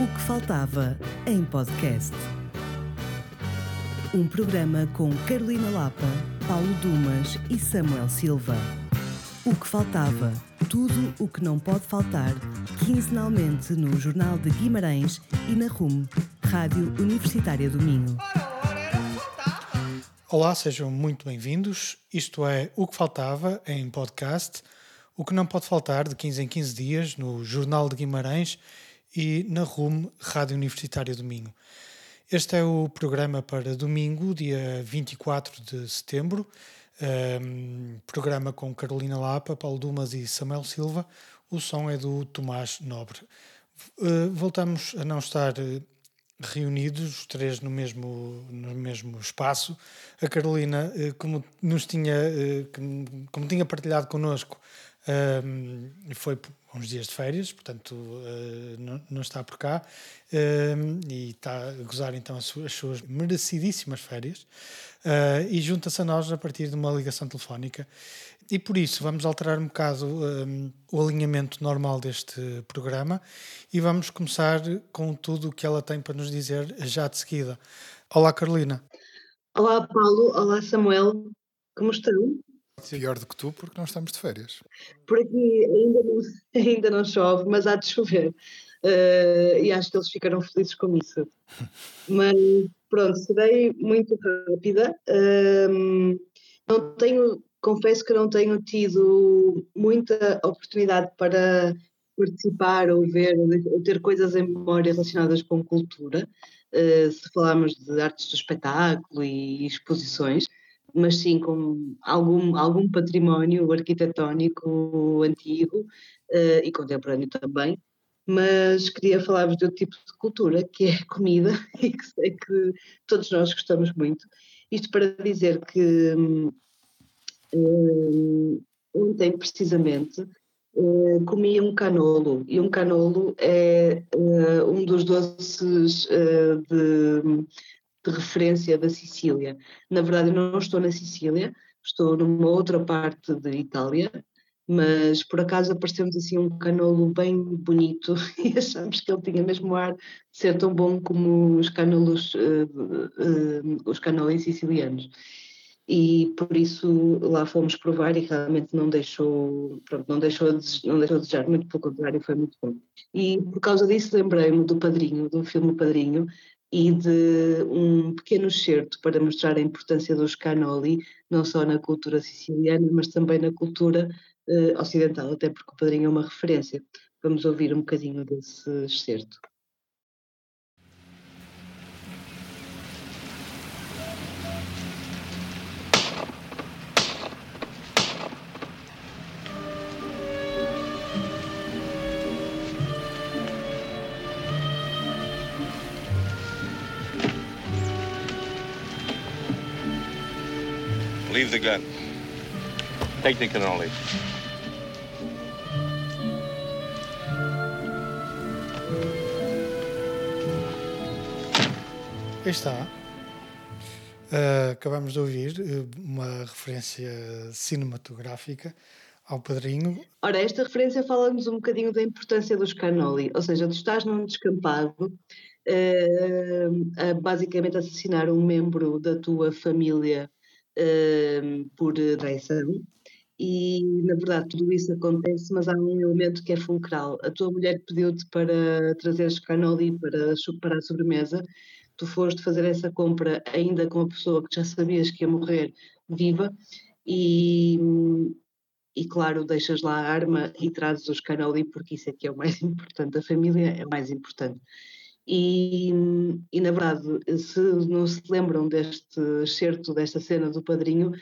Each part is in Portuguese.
O que faltava em podcast. Um programa com Carolina Lapa, Paulo Dumas e Samuel Silva. O que faltava, tudo o que não pode faltar, quinzenalmente no Jornal de Guimarães e na RUM, Rádio Universitária do Minho. Olá, sejam muito bem-vindos. Isto é O que faltava em podcast. O que não pode faltar de 15 em 15 dias no Jornal de Guimarães e na RUM, Rádio Universitária do Minho. Este é o programa para domingo, dia 24 de setembro, programa com Carolina Lapa, Paulo Dumas e Samuel Silva. O som é do Tomás Nobre. Voltamos a não estar reunidos, os três no mesmo espaço. A Carolina, como tinha partilhado connosco, foi uns dias de férias, portanto não está por cá e está a gozar então as suas merecidíssimas férias e junta-se a nós a partir de uma ligação telefónica e por isso vamos alterar um bocado o alinhamento normal deste programa e vamos começar com tudo o que ela tem para nos dizer já de seguida. Olá Carolina. Olá Paulo, olá Samuel, como estão? Pior do que tu, porque nós estamos de férias. Por aqui ainda não chove, mas há de chover. E acho que eles ficaram felizes com isso. Mas pronto, serei muito rápida. Confesso que não tenho tido muita oportunidade para participar ou ver, ou ter coisas em memória relacionadas com cultura, se falarmos de artes do espetáculo e exposições. Mas sim com algum património arquitetónico antigo e contemporâneo também, mas queria falar-vos de outro tipo de cultura, que é comida, e que sei que todos nós gostamos muito. Isto para dizer que ontem, precisamente, comi um cannolo, e um cannolo é um dos doces de referência da Sicília. Na verdade, eu não estou na Sicília, estou numa outra parte de Itália, mas por acaso apareceu-nos assim um cannolo bem bonito e achámos que ele tinha mesmo ar de ser tão bom como os cannoli sicilianos. E por isso lá fomos provar e realmente não deixou a desejar, muito pelo contrário, foi muito bom. E por causa disso lembrei-me do Padrinho, do filme Padrinho, e de um pequeno excerto para mostrar a importância dos cannoli, não só na cultura siciliana, mas também na cultura ocidental, até porque o Padrinho é uma referência. Vamos ouvir um bocadinho desse excerto. Leave the gun. Take the cannoli. Aí está. Acabamos de ouvir uma referência cinematográfica ao Padrinho. Ora, esta referência fala-nos um bocadinho da importância dos cannoli, ou seja, tu estás num descampado a basicamente assassinar um membro da tua família por traição e na verdade tudo isso acontece, mas há um elemento que é fulcral. A tua mulher pediu-te para trazeres cannoli para a sobremesa, tu foste fazer essa compra ainda com a pessoa que já sabias que ia morrer viva e claro, deixas lá a arma e trazes os cannoli porque isso é que é o mais importante, a família é o mais importante. E na verdade, se não se lembram deste excerto, desta cena do Padrinho,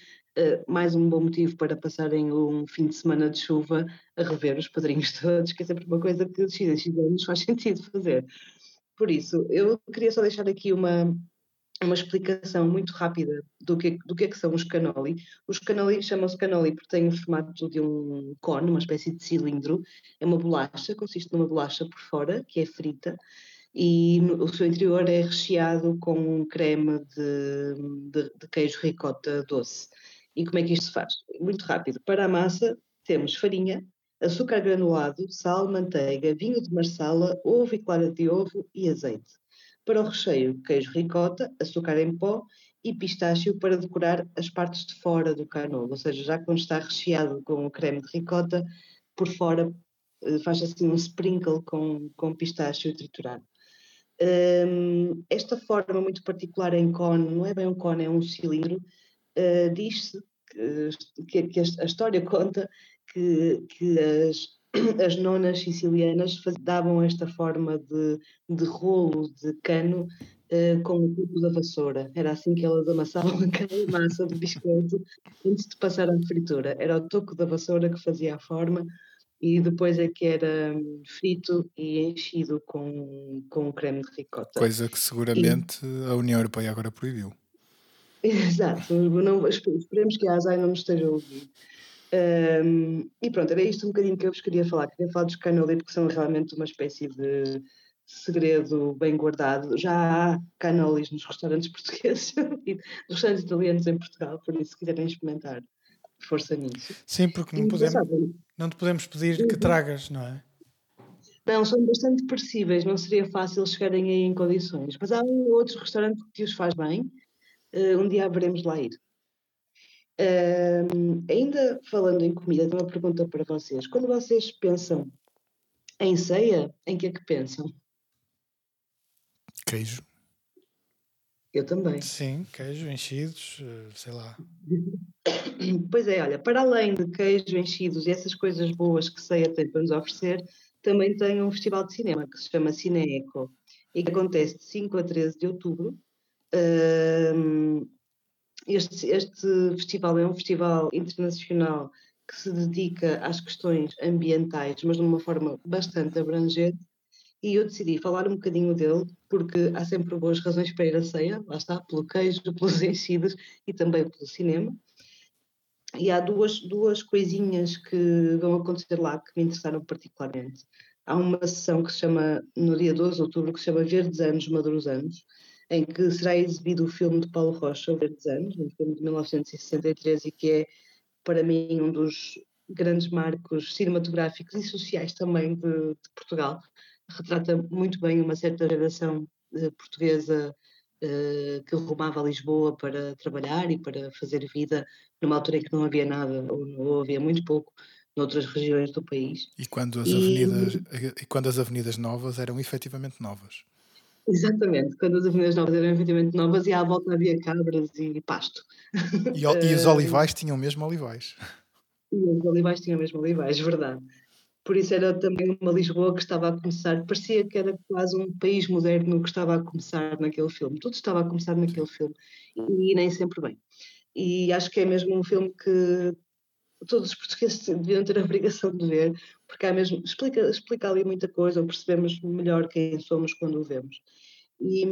mais um bom motivo para passarem um fim de semana de chuva a rever os Padrinhos todos, que é sempre uma coisa que de x anos faz sentido fazer. Por isso, eu queria só deixar aqui uma explicação muito rápida do que é que são os cannoli. Os cannoli chamam-se cannoli porque têm o formato de um cone, uma espécie de cilindro, é uma bolacha, consiste numa bolacha por fora, que é frita, e o seu interior é recheado com um creme de queijo ricota doce. E como é que isto se faz? Muito rápido. Para a massa temos farinha, açúcar granulado, sal, manteiga, vinho de marsala, ovo e clara de ovo e azeite. Para o recheio, queijo ricota, açúcar em pó e pistácio para decorar as partes de fora do cannoli, ou seja, já quando está recheado com o creme de ricota, por fora faz assim um sprinkle com pistácio triturado. Esta forma muito particular em cone, não é bem um cone, é um cilindro, diz-se que a história conta que as nonas sicilianas davam esta forma de rolo de cano com o tipo da vassoura. Era assim que elas amassavam aquela massa de biscoito antes de passar à fritura. Era o toco da vassoura que fazia a forma e depois é que era frito e enchido com o creme de ricota. Coisa que seguramente a União Europeia agora proibiu. Exato. Não, esperemos que a ASAI não nos esteja a ouvir. E pronto, era isto um bocadinho que eu vos queria falar. Queria falar dos cannoli porque são realmente uma espécie de segredo bem guardado. Já há cannolis nos restaurantes portugueses e nos restaurantes italianos em Portugal, por isso, se quiserem experimentar, força nisso. Sim, porque não te podemos pedir que tragas, não é? Não, são bastante perecíveis, não seria fácil chegarem aí em condições. Mas há outros restaurantes que os faz bem, um dia veremos lá ir. Ainda falando em comida, tenho uma pergunta para vocês. Quando vocês pensam em ceia, em que é que pensam? Queijo. Eu também. Sim, queijo, enchidos, sei lá. Pois é, olha, para além de queijo, enchidos e essas coisas boas que ceia tem para nos oferecer, também tem um festival de cinema que se chama CineEco e que acontece de 5 a 13 de outubro. Este festival é um festival internacional que se dedica às questões ambientais, mas de uma forma bastante abrangente, e eu decidi falar um bocadinho dele, porque há sempre boas razões para ir à ceia, lá está, pelo queijo, pelos enchidos e também pelo cinema. E há duas coisinhas que vão acontecer lá que me interessaram particularmente. Há uma sessão que se chama, no dia 12 de outubro, que se chama Verdes Anos, Maduros Anos, em que será exibido o filme de Paulo Rocha, O Verdes Anos, um filme de 1963 e que é, para mim, um dos grandes marcos cinematográficos e sociais também de Portugal. Retrata muito bem uma certa geração portuguesa que rumava a Lisboa para trabalhar e para fazer vida numa altura em que não havia nada, ou havia muito pouco, noutras regiões do país. E quando as avenidas novas eram efetivamente novas. Exatamente, quando as avenidas novas eram efetivamente novas e à volta havia cabras e pasto. E os olivais tinham mesmo olivais. Verdade. Por isso era também uma Lisboa que estava a começar, parecia que era quase um país moderno que estava a começar naquele filme. Tudo estava a começar naquele filme e nem sempre bem. E acho que é mesmo um filme que todos os portugueses deviam ter a obrigação de ver, porque há mesmo, explica ali muita coisa, ou percebemos melhor quem somos quando o vemos. E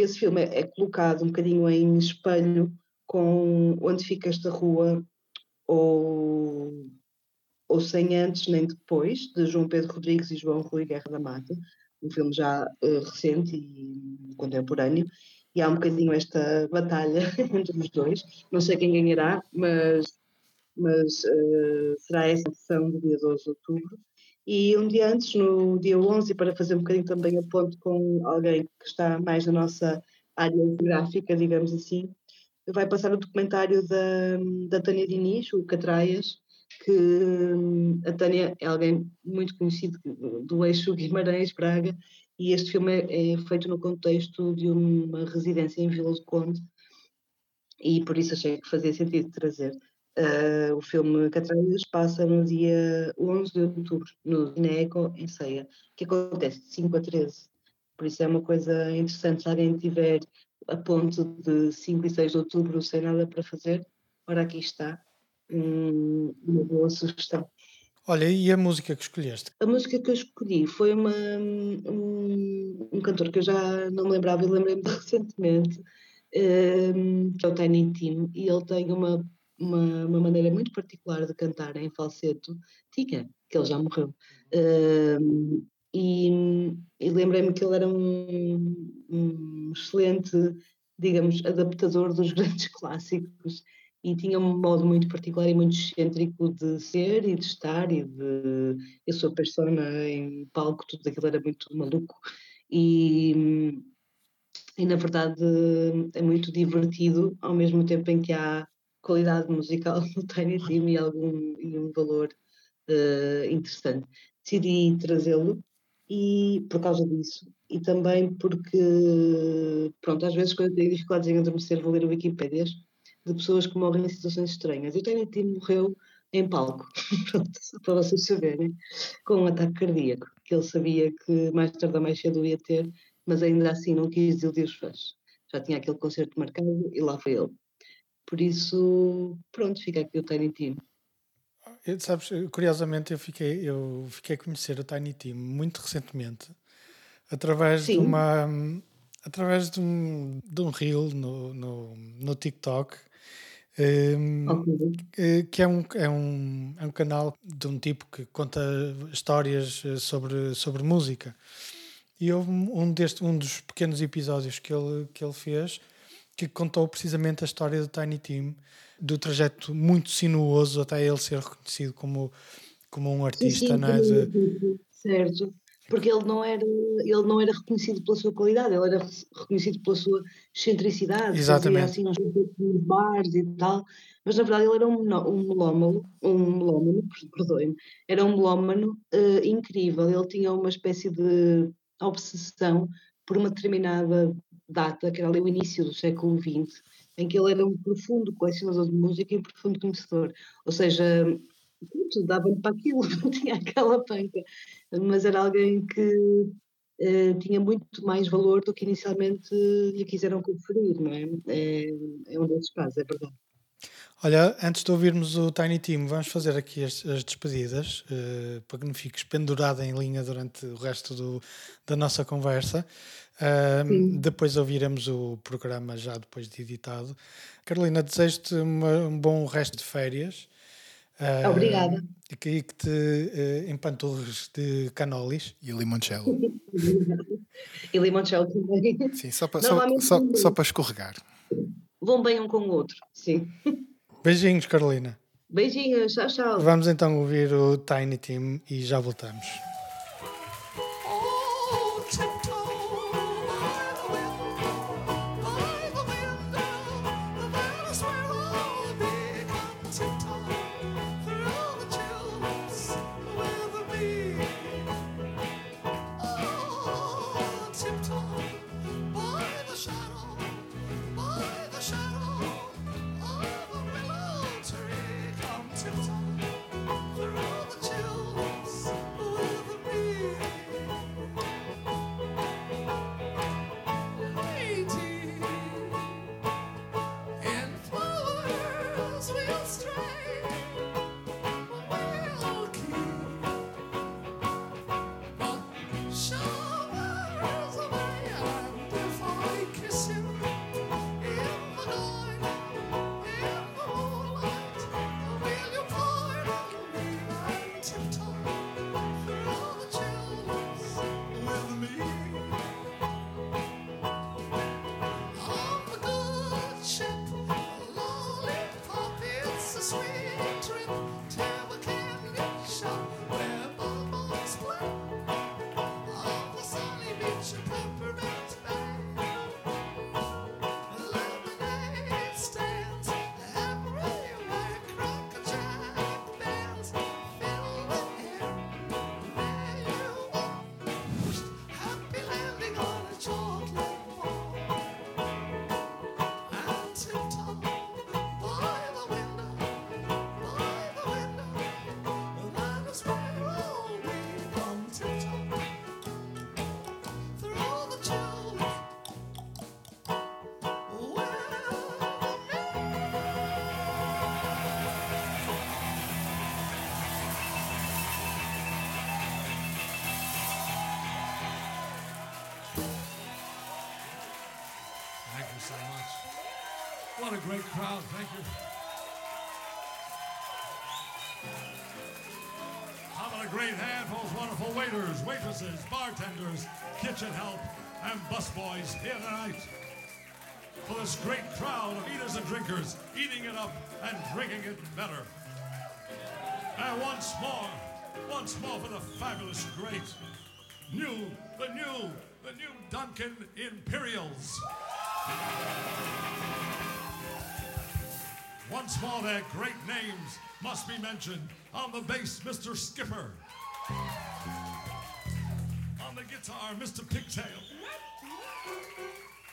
esse filme é colocado um bocadinho em espelho com onde fica esta rua, ou Sem Antes Nem Depois, de João Pedro Rodrigues e João Rui Guerra da Mata, um filme já recente e contemporâneo, e há um bocadinho esta batalha entre os dois. Não sei quem ganhará, mas será essa sessão do dia 12 de outubro. E um dia antes, no dia 11, para fazer um bocadinho também a ponte com alguém que está mais na nossa área geográfica, digamos assim, vai passar o documentário da Tânia Diniz, o Catraias, que a Tânia é alguém muito conhecido do eixo Guimarães-Braga, e este filme é feito no contexto de uma residência em Vila do Conde, e por isso achei que fazia sentido trazer. O filme Catraias passa no dia 11 de outubro, no CineEco, em ceia, que acontece de 5 a 13. Por isso é uma coisa interessante, se alguém tiver a ponto de 5 e 6 de outubro sem nada para fazer, ora aqui está, uma boa sugestão. Olha, e a música que escolheste? A música que eu escolhi foi um cantor que eu já não me lembrava e lembrei-me recentemente, que é o Tiny Tim, e ele tem uma maneira muito particular de cantar em falseto, tinha, que ele já morreu, e lembrei-me que ele era um excelente, digamos, adaptador dos grandes clássicos e tinha um modo muito particular e muito excêntrico de ser e de estar e de a sua persona em palco, tudo aquilo era muito maluco e na verdade é muito divertido ao mesmo tempo em que há qualidade musical do Tiny Tim e um valor interessante. Decidi trazê-lo e por causa disso e também porque, pronto, às vezes quando eu tenho dificuldades em adormecer vou ler Wikipédias de pessoas que morrem em situações estranhas. E o Tiny Tim morreu em palco, para vocês saberem, com um ataque cardíaco, que ele sabia que mais tarde ou mais cedo ia ter, mas ainda assim não quis desiludir os fãs. Já tinha aquele concerto marcado e lá foi ele. Por isso, pronto, fica aqui o Tiny Tim. Sabes, curiosamente eu fiquei a conhecer o Tiny Tim muito recentemente, através de um reel no TikTok, que é um canal de um tipo que conta histórias sobre música. E houve um dos pequenos episódios que ele fez, que contou precisamente a história do Tiny Tim, do trajeto muito sinuoso até ele ser reconhecido como um artista. Sim, não é? Certo. Porque ele não era reconhecido pela sua qualidade, ele era reconhecido pela sua excentricidade. Exatamente. Fazia assim uns bares e tal, mas na verdade ele era um melómano, perdoem-me, era um melómano incrível. Ele tinha uma espécie de obsessão por uma determinada data, que era ali o início do século XX, em que ele era um profundo colecionador de música e um profundo conhecedor, ou seja... dava-me para aquilo, não tinha aquela panca, mas era alguém que tinha muito mais valor do que inicialmente lhe quiseram conferir, não é? É um desses casos, é verdade. Olha, antes de ouvirmos o Tiny Tim, vamos fazer aqui as despedidas, para que não fiques pendurada em linha durante o resto da nossa conversa. Depois ouviremos o programa já depois de editado. Carolina, desejo-te um bom resto de férias. Obrigada. E que te empanturres de cannolis e limoncello. E limoncello também. Sim, só para escorregar. Vão bem um com o outro, sim. Beijinhos, Carolina. Beijinhos, tchau, tchau. Vamos então ouvir o Tiny Tim e já voltamos. So much. What a great crowd, thank you. How about a great hand for those wonderful waiters, waitresses, bartenders, kitchen help, and busboys here tonight. for this great crowd of eaters and drinkers, eating it up and drinking it better. And once more for the fabulous great new Duncan Imperials. Once more, their great names must be mentioned. On the bass, Mr. Skipper. On the guitar, Mr. Pigtail.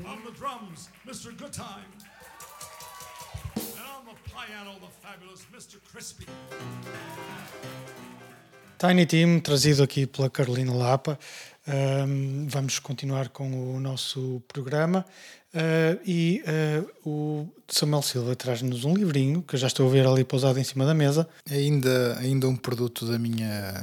On the drums, Mr. Goodtime. And on the piano, the fabulous Mr. Crispy. Tiny Tim, trazido aqui pela Carolina Lapa. Vamos continuar com o nosso programa o Samuel Silva traz-nos um livrinho que eu já estou a ver ali pousado em cima da mesa. Ainda um produto da minha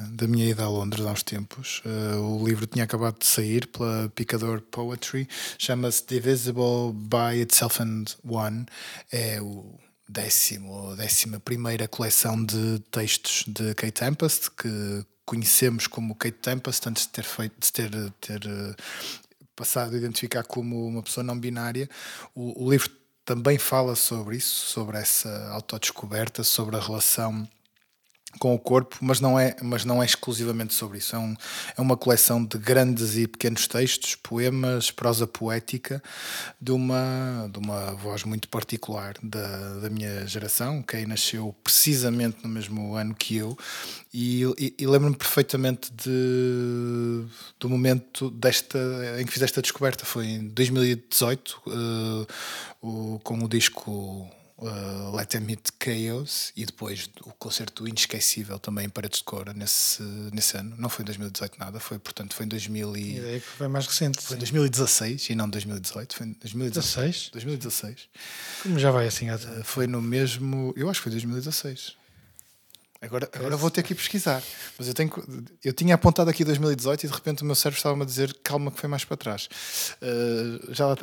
ida a Londres há uns tempos. O livro tinha acabado de sair pela Picador Poetry, chama-se Divisible by Itself and One. É o décima primeira coleção de textos de Kate Tempest, que conhecemos como Kate Tempest antes de ter passado a identificar como uma pessoa não binária. O livro também fala sobre isso, sobre essa autodescoberta, sobre a relação com o corpo, mas não é exclusivamente sobre isso. É uma coleção de grandes e pequenos textos, poemas, prosa poética, de uma voz muito particular da minha geração, quem nasceu precisamente no mesmo ano que eu, e lembro-me perfeitamente do momento em que fiz esta descoberta. Foi em 2018, com o disco Let Them Hit Chaos e depois o concerto inesquecível também em Paredes de Coura nesse ano. Não foi em 2018 nada, foi em 2000 e... É que foi mais recente. Foi em 2016 e não 2018, foi em 2016. 2016. Como já vai assim? Foi no mesmo... Eu acho que foi 2016. Agora vou ter que ir pesquisar. Mas eu tinha apontado aqui 2018 e de repente o meu cérebro estava-me a dizer calma que foi mais para trás.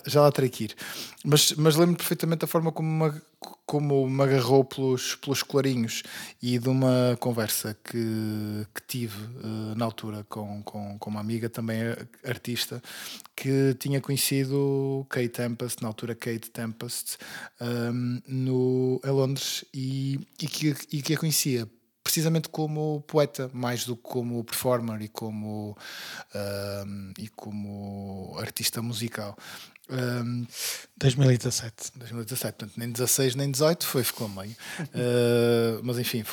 Já lá terei que ir. Mas lembro perfeitamente da forma como me agarrou pelos colarinhos e de uma conversa que tive na altura com uma amiga, também artista, que tinha conhecido Kate Tempest, na altura Kate Tempest, em Londres, e que a conhecia precisamente como poeta, mais do que como performer e como artista musical. 2017, portanto, nem 16 nem 18 ficou meio. Mas enfim,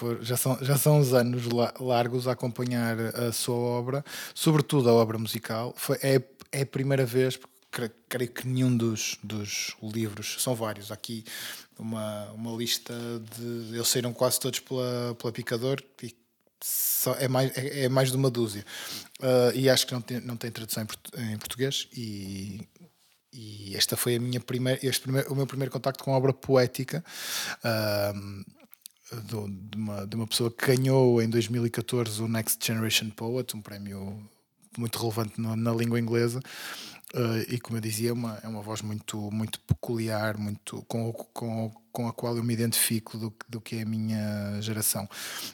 já são uns anos largos a acompanhar a sua obra, sobretudo a obra musical. É a primeira vez, porque creio que nenhum dos livros, são vários, aqui uma lista de... Eles saíram quase todos pela Picador e é mais de uma dúzia. E acho que não tem tradução em português e esta foi o meu primeiro contacto com a obra poética de uma pessoa que ganhou em 2014 o Next Generation Poet, um prémio muito relevante na língua inglesa, e como eu dizia, é uma voz muito peculiar, muito com a qual eu me identifico do que é a minha geração.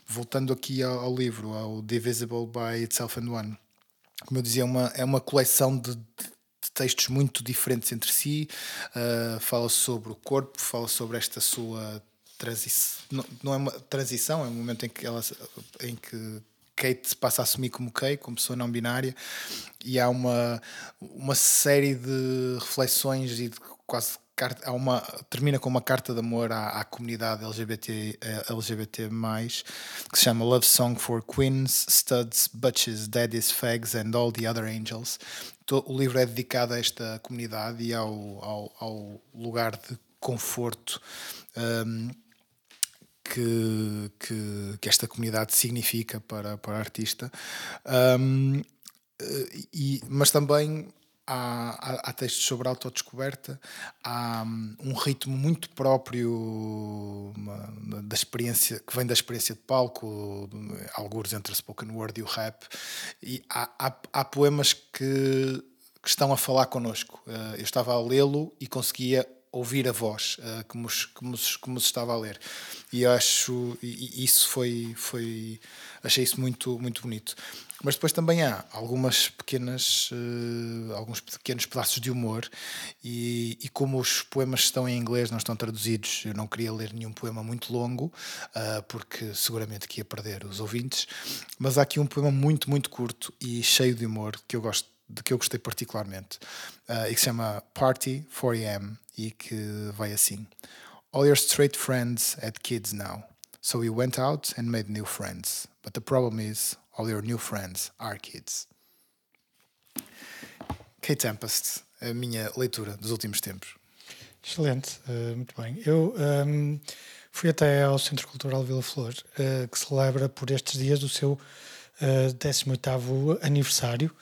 Voltando aqui ao livro, ao Divisible by Itself and One, como eu dizia, é uma coleção de textos muito diferentes entre si. Fala sobre o corpo, fala sobre esta sua transição, não é uma transição, é um momento em que Kate passa a assumir como Kate, como pessoa não binária, e há uma série de reflexões e de quase... termina com uma carta de amor à comunidade LGBT+, que se chama Love Song for Queens, Studs, Butches, Daddies, Fags and All the Other Angels. O livro é dedicado a esta comunidade e ao lugar de conforto que esta comunidade significa para a artista. Mas também... Há textos sobre autodescoberta, há um ritmo muito próprio da experiência, que vem da experiência de palco, algures entre o spoken word e o rap, e há poemas que estão a falar connosco. Eu estava a lê-lo e conseguia ouvir a voz que nos estava a ler, e achei isso muito, muito bonito. Mas depois também há alguns pequenos pedaços de humor e como os poemas estão em inglês, não estão traduzidos, eu não queria ler nenhum poema muito longo, porque seguramente que ia perder os ouvintes, mas há aqui um poema muito, muito curto e cheio de humor que eu gostei particularmente, e que se chama Party 4am e que vai assim: All your straight friends had kids now, so you went out and made new friends, but the problem is all your new friends are kids. Kate Tempest, a minha leitura dos últimos tempos. Excelente, muito bem. Eu fui até ao Centro Cultural Vila Flor, que celebra por estes dias o seu 18º aniversário.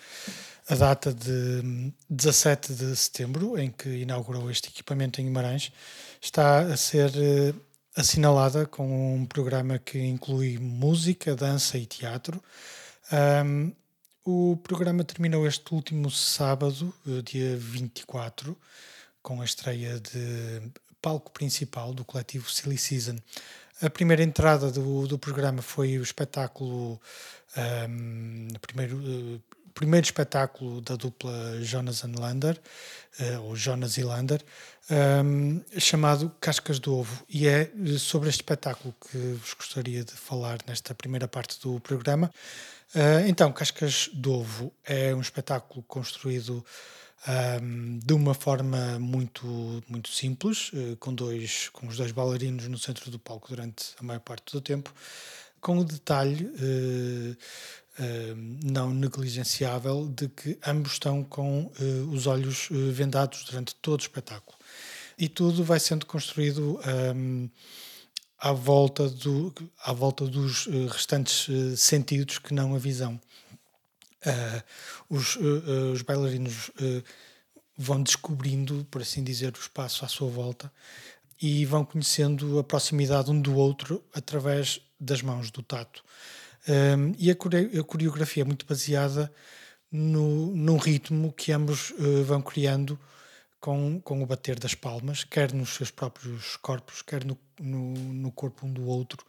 A data de 17 de setembro, em que inaugurou este equipamento em Guimarães, está a ser assinalada com um programa que inclui música, dança e teatro. O programa terminou este último sábado, dia 24, com a estreia de palco principal do coletivo Silly Season. A primeira entrada do programa foi o espetáculo... primeiro espetáculo da dupla Jonas and Lander, ou Jonas e Lander, chamado Cascas d'Ovo. E é sobre este espetáculo que vos gostaria de falar nesta primeira parte do programa. Então, Cascas d'Ovo é um espetáculo construído de uma forma muito, muito simples, com os dois bailarinos no centro do palco durante a maior parte do tempo, com o detalhe... não negligenciável de que ambos estão com os olhos vendados durante todo o espetáculo. E tudo vai sendo construído à volta dos restantes sentidos que não a visão. Os bailarinos vão descobrindo, por assim dizer, o espaço à sua volta e vão conhecendo a proximidade um do outro através das mãos, do tato. E a coreografia é muito baseada num ritmo que ambos vão criando com o bater das palmas, quer nos seus próprios corpos, quer no corpo um do outro,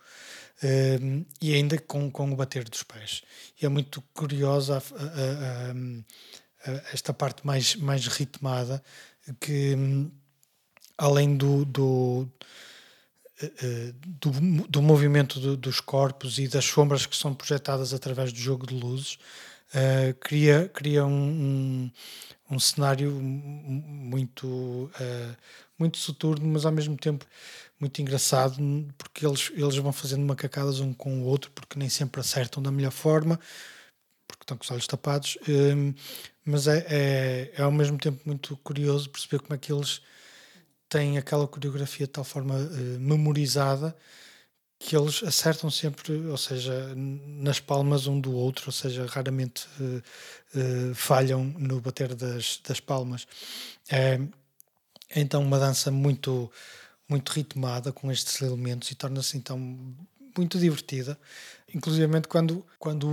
e ainda com o bater dos pés. E é muito curiosa esta parte mais ritmada, que além do movimento dos corpos e das sombras que são projetadas através do jogo de luzes, cria um cenário muito soturno, mas ao mesmo tempo muito engraçado, porque eles vão fazendo macacadas um com o outro, porque nem sempre acertam da melhor forma, porque estão com os olhos tapados, mas é ao mesmo tempo muito curioso perceber como é que eles têm aquela coreografia de tal forma memorizada que eles acertam sempre, ou seja, nas palmas um do outro, ou seja, raramente falham no bater das palmas. É então uma dança muito, muito ritmada com estes elementos e torna-se então muito divertida, inclusivamente quando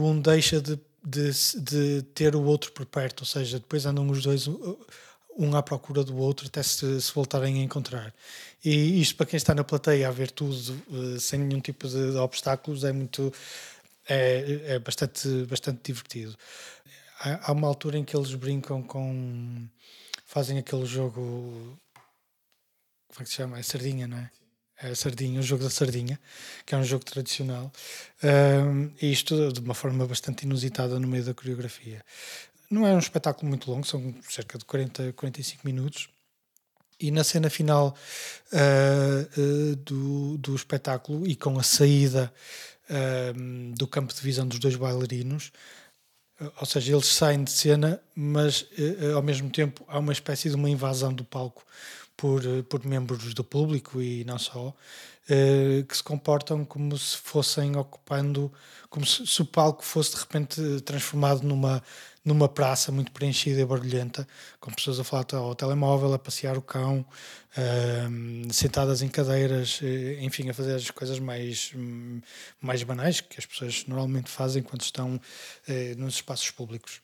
um deixa de ter o outro por perto, ou seja, depois andam os dois... um à procura do outro até se voltarem a encontrar. E isto, para quem está na plateia a ver tudo sem nenhum tipo de obstáculos, é bastante, bastante divertido. Há uma altura em que eles brincam fazem aquele jogo, como é que se chama? É sardinha, não é? É sardinha, o jogo da sardinha, que é um jogo tradicional, e isto de uma forma bastante inusitada no meio da coreografia. Não é um espetáculo muito longo, são cerca de 45 minutos. E na cena final do espetáculo, e com a saída do campo de visão dos dois bailarinos, ou seja, eles saem de cena, mas ao mesmo tempo há uma espécie de uma invasão do palco por membros do público e não só, que se comportam como se fossem ocupando, como se o palco fosse de repente transformado numa praça muito preenchida e barulhenta, com pessoas a falar ao telemóvel, a passear o cão, sentadas em cadeiras, enfim, a fazer as coisas mais banais que as pessoas normalmente fazem quando estão nos espaços públicos.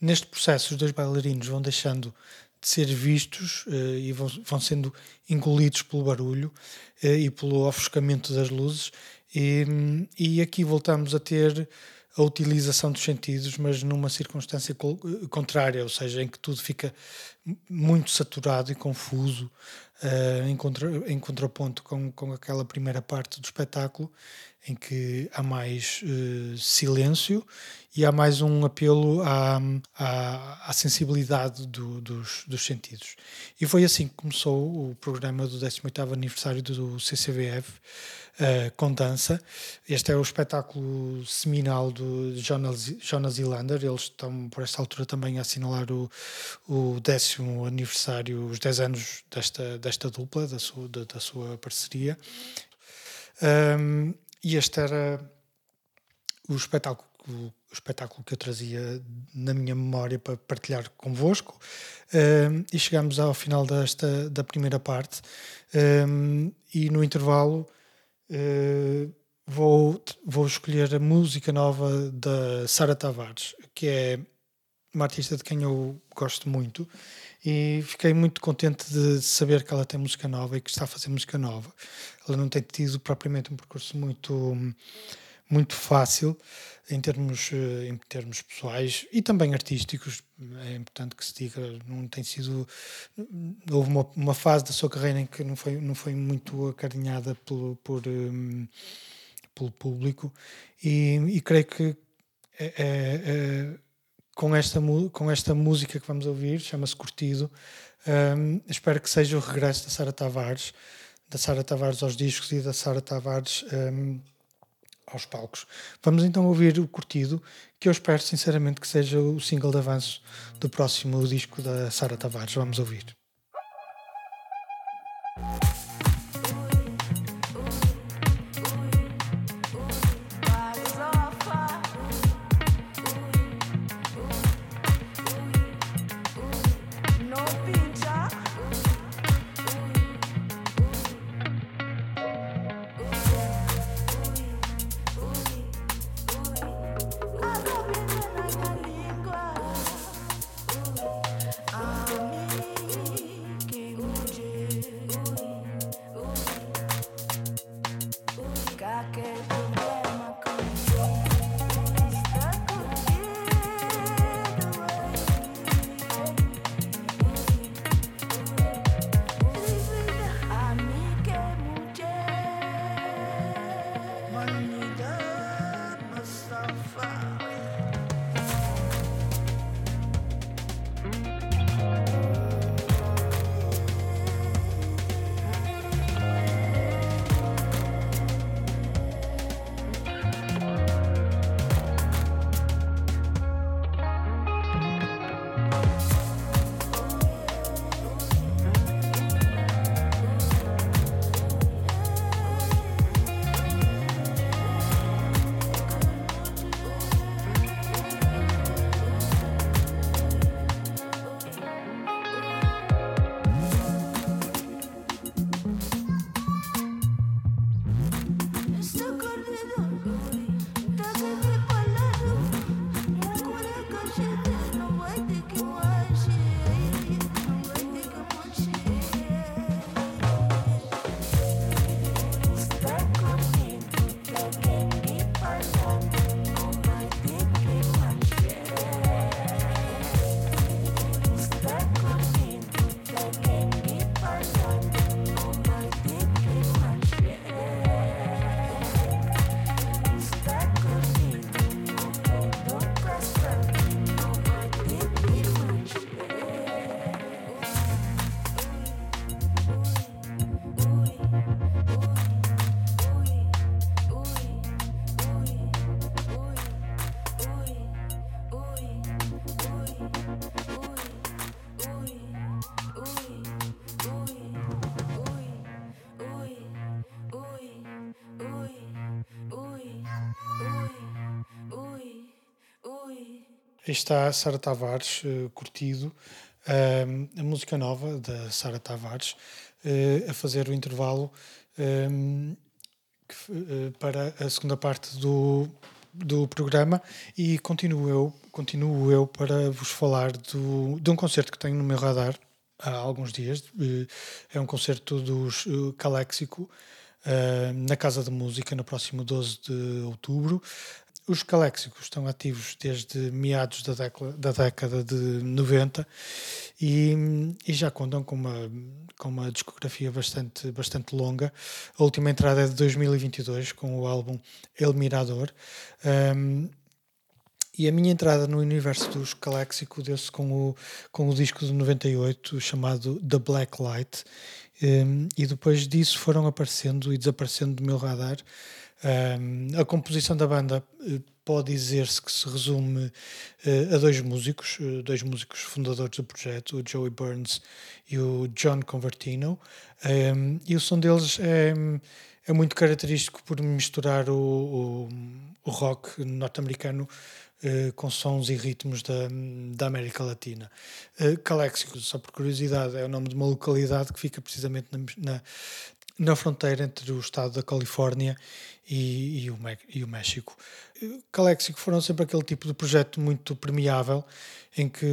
Neste processo, os dois bailarinos vão deixando de ser vistos e vão sendo engolidos pelo barulho e pelo ofuscamento das luzes, e aqui voltamos a ter a utilização dos sentidos, mas numa circunstância contrária, ou seja, em que tudo fica muito saturado e confuso, em contraponto com aquela primeira parte do espetáculo, em que há mais silêncio e há mais um apelo à sensibilidade dos sentidos. E foi assim que começou o programa do 18º aniversário do CCBF, com dança. Este é o espetáculo seminal do Jonas Ilander. Eles estão, por esta altura, também a assinalar o 10º aniversário, os 10 anos desta dupla, da sua parceria. E este era o espetáculo que eu trazia na minha memória para partilhar convosco. E chegámos ao final da primeira parte. E no intervalo vou escolher a música nova da Sara Tavares, que é uma artista de quem eu gosto muito, e fiquei muito contente de saber que ela tem música nova e que está a fazer música nova. Ela não tem tido propriamente um percurso muito, muito fácil em termos pessoais e também artísticos, é importante que se diga. Não tem sido, houve uma fase da sua carreira em que não foi muito acarinhada pelo público, e creio que com esta música que vamos ouvir, chama-se Curtido, espero que seja o regresso da Sara Tavares aos discos e da Sara Tavares aos palcos. Vamos então ouvir o Curtido, que eu espero sinceramente que seja o single de avanço do próximo disco da Sara Tavares. Vamos ouvir. Está Sara Tavares, Curtido, a música nova da Sara Tavares, a fazer o intervalo para a segunda parte do programa, e continuo eu para vos falar de um concerto que tenho no meu radar há alguns dias. É um concerto dos Calexico, na Casa de Música, no próximo 12 de outubro. Os Calexicos estão ativos desde meados da década de 90 e já contam com uma discografia bastante longa. A última entrada é de 2022 com o álbum El Mirador. E a minha entrada no universo dos Calexico deu-se com o disco de 98 chamado The Black Light, e depois disso foram aparecendo e desaparecendo do meu radar. A composição da banda pode dizer-se que se resume a dois músicos fundadores do projeto, o Joey Burns e o John Convertino, e o som deles é muito característico por misturar o rock norte-americano com sons e ritmos da América Latina. Calexico, só por curiosidade, é o nome de uma localidade que fica precisamente na fronteira entre o estado da Califórnia e o México. Calexico foram sempre aquele tipo de projeto muito permeável, em que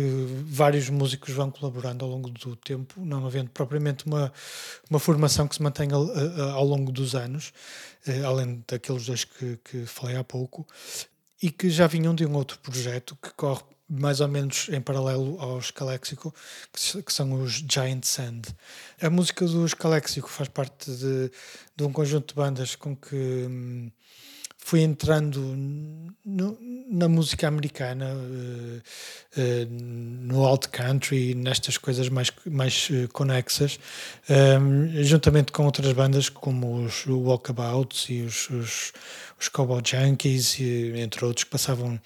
vários músicos vão colaborando ao longo do tempo, não havendo propriamente uma formação que se mantenha ao longo dos anos, além daqueles dois que falei há pouco, e que já vinham de um outro projeto que corre mais ou menos em paralelo aos Calexico, que são os Giant Sand. A música dos Calexico faz parte de um conjunto de bandas com que fui entrando na música americana, no alt country, nestas coisas mais conexas, juntamente com outras bandas como os Walkabouts e os Cowboy Junkies, entre outros, que passavam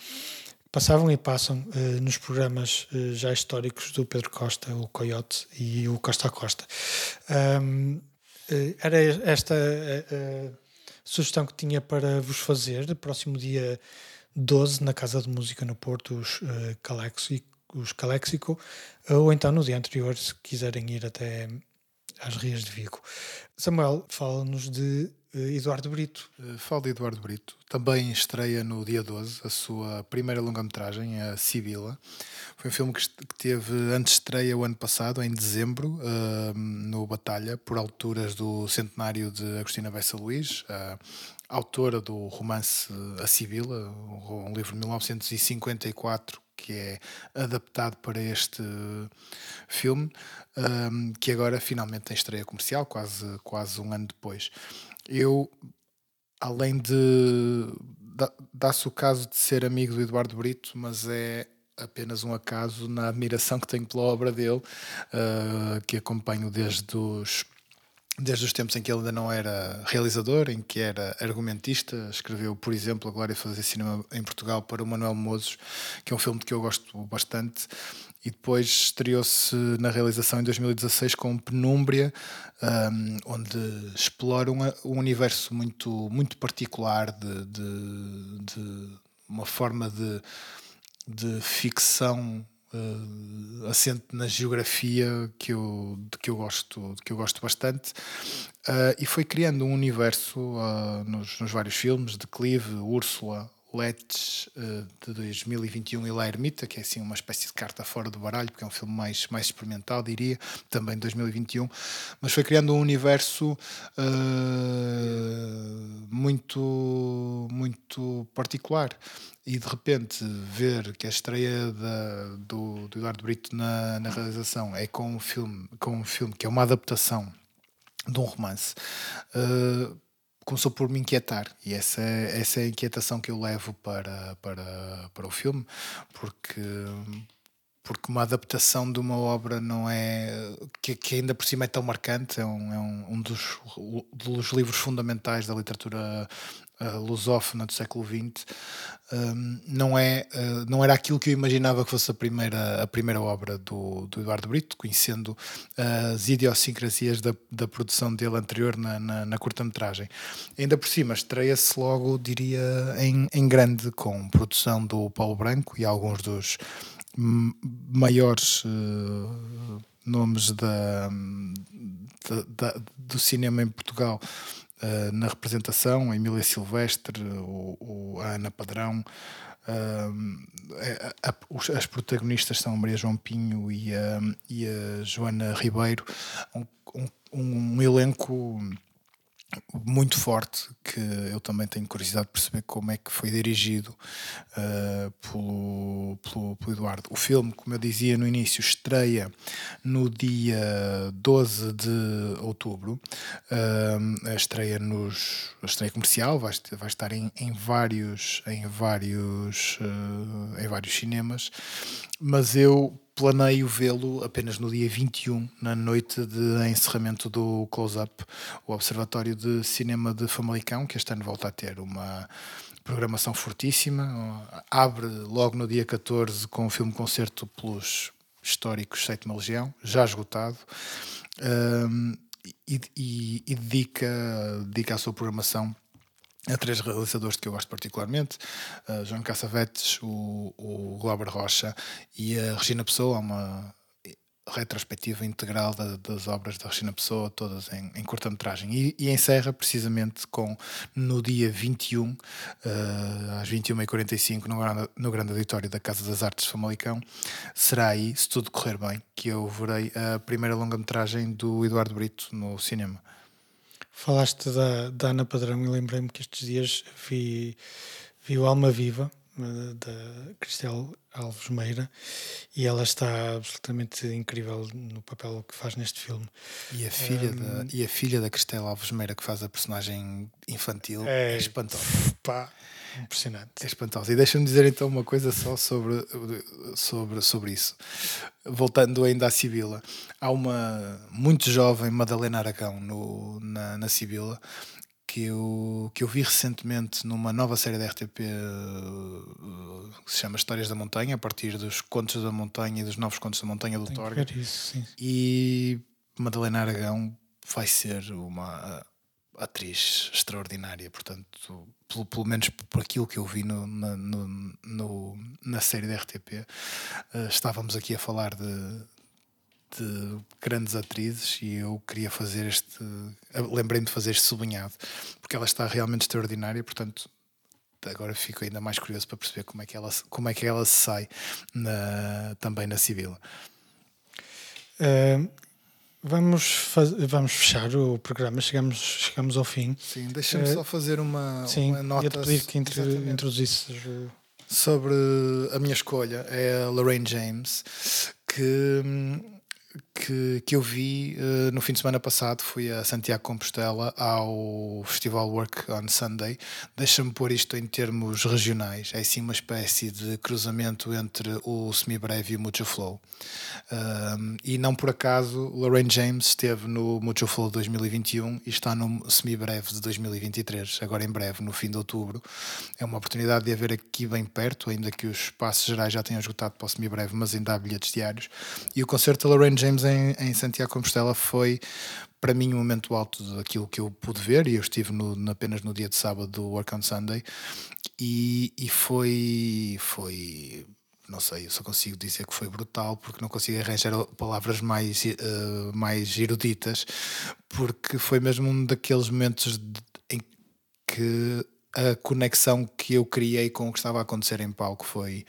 e passam nos programas já históricos do Pedro Costa, o Coyote e o Costa a Costa. Era esta sugestão que tinha para vos fazer. Próximo dia 12, na Casa de Música no Porto, os Calexico, ou então no dia anterior, se quiserem ir até às Rias de Vigo. Samuel, fala-nos de Eduardo Brito. Falo de Eduardo Brito. Também estreia no dia 12 a sua primeira longa-metragem, A Sibila. Foi um filme que teve antestreia o ano passado, em dezembro, no Batalha, por alturas do centenário de Agostina Bessa Luís, autora do romance A Sibila, um livro de 1954, que é adaptado para este filme, que agora finalmente tem estreia comercial, quase um ano depois. Eu, além de... dá-se o caso de ser amigo do Eduardo Brito, mas é apenas um acaso na admiração que tenho pela obra dele, que acompanho desde os tempos em que ele ainda não era realizador, em que era argumentista. Escreveu, por exemplo, A Glória de Fazer Cinema em Portugal para o Manuel Mozos, que é um filme de que eu gosto bastante, e depois estreou-se na realização em 2016 com Penúmbria, onde explora um universo muito, muito particular de uma forma de ficção assente na geografia que eu gosto bastante, e foi criando um universo nos vários filmes: Declive, Úrsula, Letes, de 2021, e La Ermita, que é assim uma espécie de carta fora do baralho, porque é um filme mais experimental, diria, também de 2021, mas foi criando um universo muito, muito particular. E de repente ver que a estreia do Eduardo Brito na realização é com um filme que é uma adaptação de um romance, começou por me inquietar, e essa é a inquietação que eu levo para o filme, porque uma adaptação de uma obra não é... que ainda por cima é tão marcante, é um dos livros fundamentais da literatura lusófona do século XX, não era aquilo que eu imaginava que fosse a primeira obra do Eduardo Brito, conhecendo as idiosincrasias da produção dele anterior na curta-metragem. Ainda por cima, estreia-se logo, diria, em grande, com produção do Paulo Branco e alguns dos maiores nomes do cinema em Portugal na representação: a Emília Silvestre, a Ana Padrão. As protagonistas são a Maria João Pinho e a Joana Ribeiro. Um elenco muito forte, que eu também tenho curiosidade de perceber como é que foi dirigido pelo Eduardo. O filme, como eu dizia no início, estreia no dia 12 de outubro, a estreia comercial, vai estar em vários cinemas, mas eu planeio vê-lo apenas no dia 21, na noite de encerramento do Close-Up, o Observatório de Cinema de Famalicão, que este ano volta a ter uma programação fortíssima. Abre logo no dia 14 com o filme-concerto pelos históricos 7ª Legião, já esgotado, e dedica a sua programação a 3 realizadores que eu gosto particularmente: João Cassavetes, o Glauber Rocha e a Regina Pessoa. Uma retrospectiva integral das obras da Regina Pessoa, todas em curta-metragem, e encerra precisamente no dia 21, às 21h45, no grande auditório da Casa das Artes de Famalicão. Será aí, se tudo correr bem, que eu verei a primeira longa-metragem do Eduardo Brito no cinema. Falaste da Ana Padrão e lembrei-me que estes dias vi o Alma Viva, da Cristel Alves Meira, e ela está absolutamente incrível no papel que faz neste filme. E a filha da Cristel Alves Meira, que faz a personagem infantil, é espantosa. Pá, impressionante. É espantosa. E deixa-me dizer então uma coisa só sobre isso. Voltando ainda à Sibila, há uma muito jovem Madalena Aragão na Sibila, que eu vi recentemente numa nova série da RTP que se chama Histórias da Montanha, a partir dos Contos da Montanha e dos Novos Contos da Montanha do Torga. E Madalena Aragão vai ser uma atriz extraordinária, portanto, pelo menos por aquilo que eu vi na série da RTP. Estávamos aqui a falar de grandes atrizes e eu queria fazer lembrei-me de fazer este sublinhado, porque ela está realmente extraordinária. Portanto, agora fico ainda mais curioso para perceber como é que ela se sai também na Sibila. Vamos fechar o programa, chegamos ao fim. Sim, deixa-me só fazer uma nota. Ia-te pedir que introduzisses sobre a minha escolha. É a Lorraine James, que eu vi no fim de semana passado. Fui a Santiago de Compostela ao Festival Work on Sunday. Deixa-me pôr isto em termos regionais. É assim uma espécie de cruzamento entre o Semibreve e o Mucho Flow. E não por acaso Lorraine James esteve no Mucho Flow 2021 e está no Semibreve de 2023, agora em breve, no fim de outubro. É uma oportunidade de haver aqui bem perto, ainda que os espaços gerais já tenham esgotado para o Semibreve, mas ainda há bilhetes diários. E o concerto da Lorraine James em Santiago de Compostela foi, para mim, um momento alto daquilo que eu pude ver, e eu estive apenas no dia de sábado do Work on Sunday, e foi, não sei, eu só consigo dizer que foi brutal, porque não consigo arranjar palavras mais eruditas, porque foi mesmo um daqueles momentos em que a conexão que eu criei com o que estava a acontecer em palco foi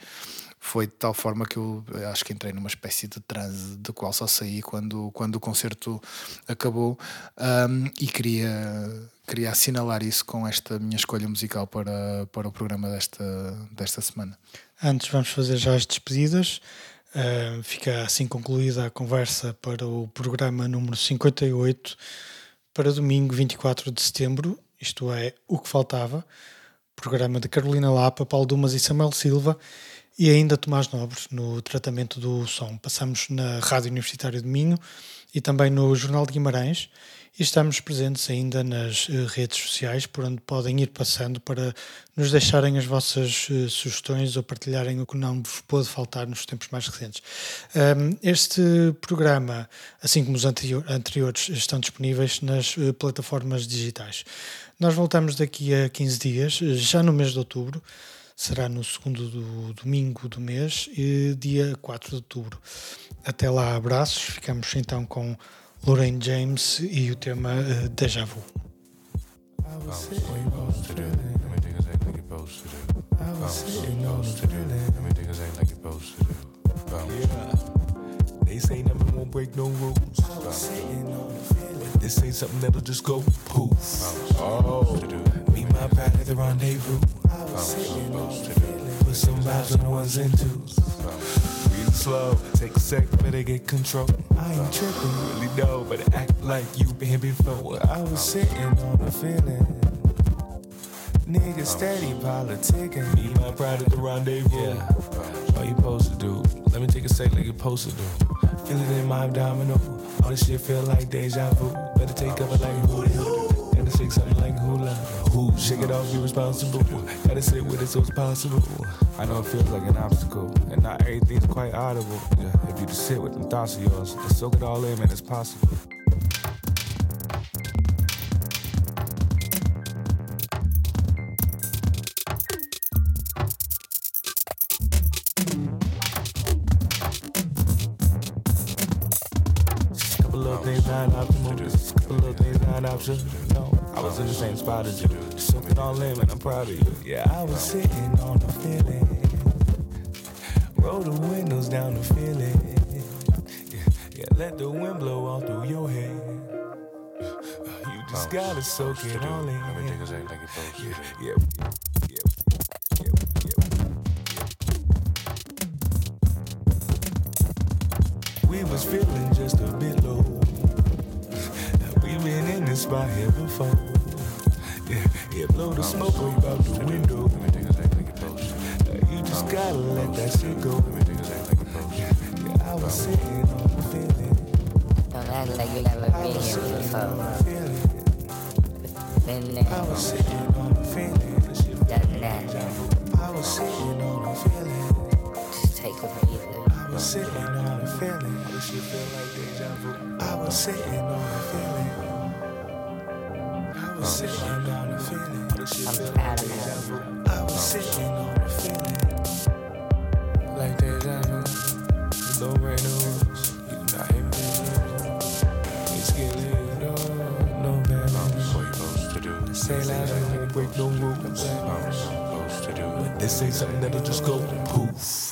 de tal forma que eu acho que entrei numa espécie de transe, do qual só saí quando o concerto acabou, e queria assinalar isso com esta minha escolha musical para o programa desta semana. Antes, vamos fazer já as despedidas. Fica assim concluída a conversa para o programa número 58, para domingo 24 de setembro, isto é, O que Faltava, programa de Carolina Lapa, Paulo Dumas e Samuel Silva, e ainda Tomás Nobre no tratamento do som. Passamos na Rádio Universitária do Minho e também no Jornal de Guimarães, e estamos presentes ainda nas redes sociais, por onde podem ir passando para nos deixarem as vossas sugestões ou partilharem o que não vos pôde faltar nos tempos mais recentes. Este programa, assim como os anteriores, estão disponíveis nas plataformas digitais. Nós voltamos daqui a 15 dias, já no mês de outubro. Será no segundo domingo do mês, dia 4 de outubro. Até lá, abraços. Ficamos então com Lorraine James e o tema Déjà Vu. They say nothing won't break no rules. This ain't something that'll just go poof. Oh, me my pad at the rendezvous. Put some vibes on the ones and twos. Real slow, take a sec, better get control. I ain't tripping, really know, but act like you've been here before. I was sitting on a feeling. Nigga steady politicking. Me my pride at the rendezvous. Yeah. All you supposed to do. Let me take a sec like you're supposed to do. Feel it in my abdominal. All this shit feel like deja vu. Better take up it like hootie hoodoo. Gotta shake something like hula. Who shake it off, be responsible. Gotta sit with it so it's possible. I know it feels like an obstacle, and not everything's quite audible. Yeah, if you just sit with them thoughts of yours, just soak it all in, man, it's possible. No, I was in the same spot as you. Something all in, and I'm proud of you. Yeah, I was sitting on the feeling. Roll the windows down to feel it. Yeah, let the wind blow all through your head. You just gotta soak it all in. Let me take a second, like you're supposed to. Yeah. We was feeling just a bit low. Been in this spot here before. Yeah, blow the smoke way out the window. You just gotta let that shit go. Yeah, I was sitting on the feeling. Don't act like you never been here before. Been there. I was sitting on the feeling. Doesn't matter. I was sitting on the feeling. Just take a breather. I was sitting on the feeling. She feel like deja vu. I was sitting on the feeling. I'm proud of you. I was sitting on the feeling. Like deja vu. No brand new rules. You not even been. It's getting no bad news. What you supposed to do? Say loud and break no rules. But this ain't something that'll just go poof.